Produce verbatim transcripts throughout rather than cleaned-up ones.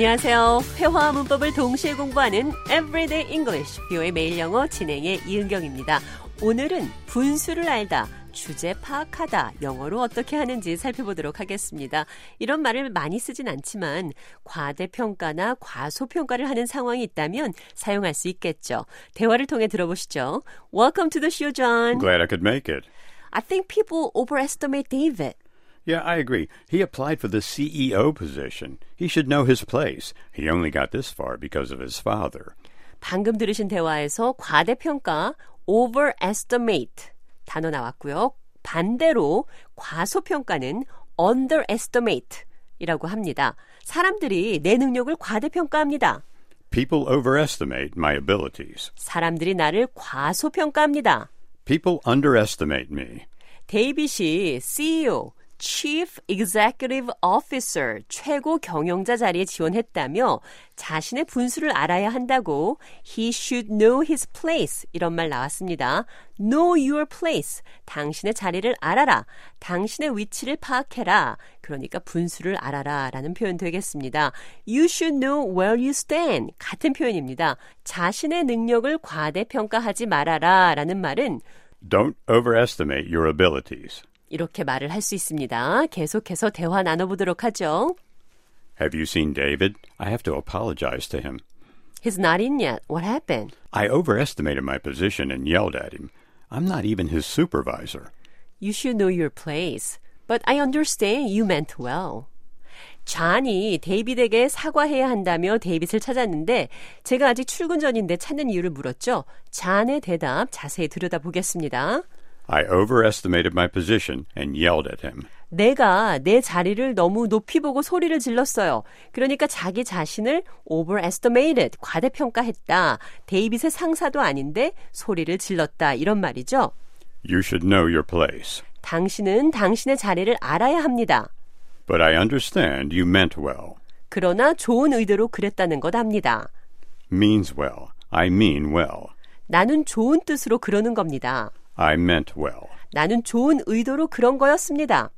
안녕하세요. 회화와 문법을 동시에 공부하는 Everyday English, 비오의 매일 영어 진행의 이은경입니다. 오늘은 분수를 알다, 주제 파악하다, 영어로 어떻게 하는지 살펴보도록 하겠습니다. 이런 말을 많이 쓰진 않지만 과대평가나 과소평가를 하는 상황이 있다면 사용할 수 있겠죠. 대화를 통해 들어보시죠. Welcome to the show, John. Glad I could make it. I think people overestimate David. Yeah, I agree. He applied for the C E O position. He should know his place. He only got this far because of his father. 방금 들으신 대화에서 과대평가, overestimate 단어 나왔고요. 반대로 과소평가는 underestimate이라고 합니다. 사람들이 내 능력을 과대평가합니다. People overestimate my abilities. 사람들이 나를 과소평가합니다. People underestimate me. 데이빗이 C E O, Chief Executive Officer, 최고 경영자 자리에 지원했다며 자신의 분수를 알아야 한다고 He should know his place 이런 말 나왔습니다. Know your place, 당신의 자리를 알아라, 당신의 위치를 파악해라, 그러니까 분수를 알아라 라는 표현 되겠습니다. You should know where you stand, 같은 표현입니다. 자신의 능력을 과대평가하지 말아라 라는 말은 Don't overestimate your abilities. 이렇게 말을 할 수 있습니다. 계속해서 대화 나눠보도록 하죠. Have you seen David? I have to apologize to him. He's not in yet. What happened? I overestimated my position and yelled at him. I'm not even his supervisor. You should know your place. But I understand you meant well. 존이 데이빗에게 사과해야 한다며 데이빗을 찾았는데 제가 아직 출근 전인데 찾는 이유를 물었죠. 존의 대답 자세히 들여다보겠습니다. I overestimated my position and yelled at him. 내가 내 자리를 너무 높이 보고 소리를 질렀어요. 그러니까 자기 자신을 overestimated, 과대평가했다. 데이빗의 상사도 아닌데 소리를 질렀다. 이런 말이죠. You should know your place. 당신은 당신의 자리를 알아야 합니다. But I understand you meant well. 그러나 좋은 의도로 그랬다는 것 압니다. Means well. I mean well. 나는 좋은 뜻으로 그러는 겁니다. I meant well. 나는 좋은 의도로 그런 거였습니다.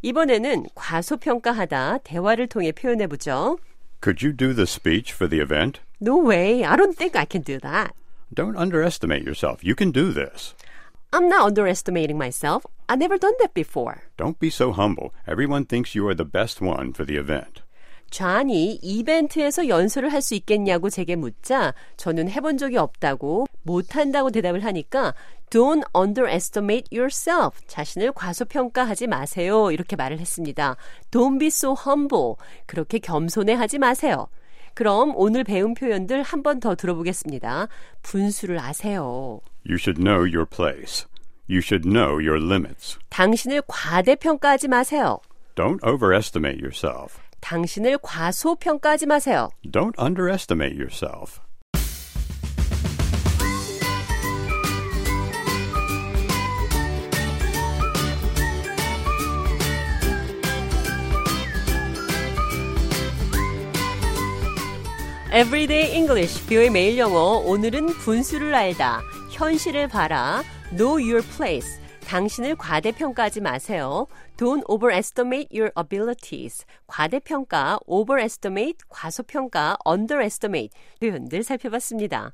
이번에는 과소평가하다 대화를 통해 표현해보죠. Could you do the speech for the event? No way. I don't think I can do that. Don't underestimate yourself. You can do this. I'm not underestimating myself. I've never done that before. Don't be so humble. Everyone thinks you are the best one for the event. 존이 이벤트에서 연설을 할 수 있겠냐고 제게 묻자 저는 해본 적이 없다고 못한다고 대답을 하니까 Don't underestimate yourself. 자신을 과소평가하지 마세요. 이렇게 말을 했습니다. Don't be so humble. 그렇게 겸손해하지 마세요. 그럼 오늘 배운 표현들 한 번 더 들어보겠습니다. 분수를 아세요. You should know your place. You should know your limits. 당신을 과대평가하지 마세요. Don't overestimate yourself. 당신을 과소평가하지 마세요. Don't underestimate yourself. Everyday English, 비오의 매일 영어. 오늘은 분수를 알다, 현실을 봐라, know your place. 당신을 과대평가하지 마세요. Don't overestimate your abilities. 과대평가, overestimate, 과소평가, underestimate 표현들 살펴봤습니다.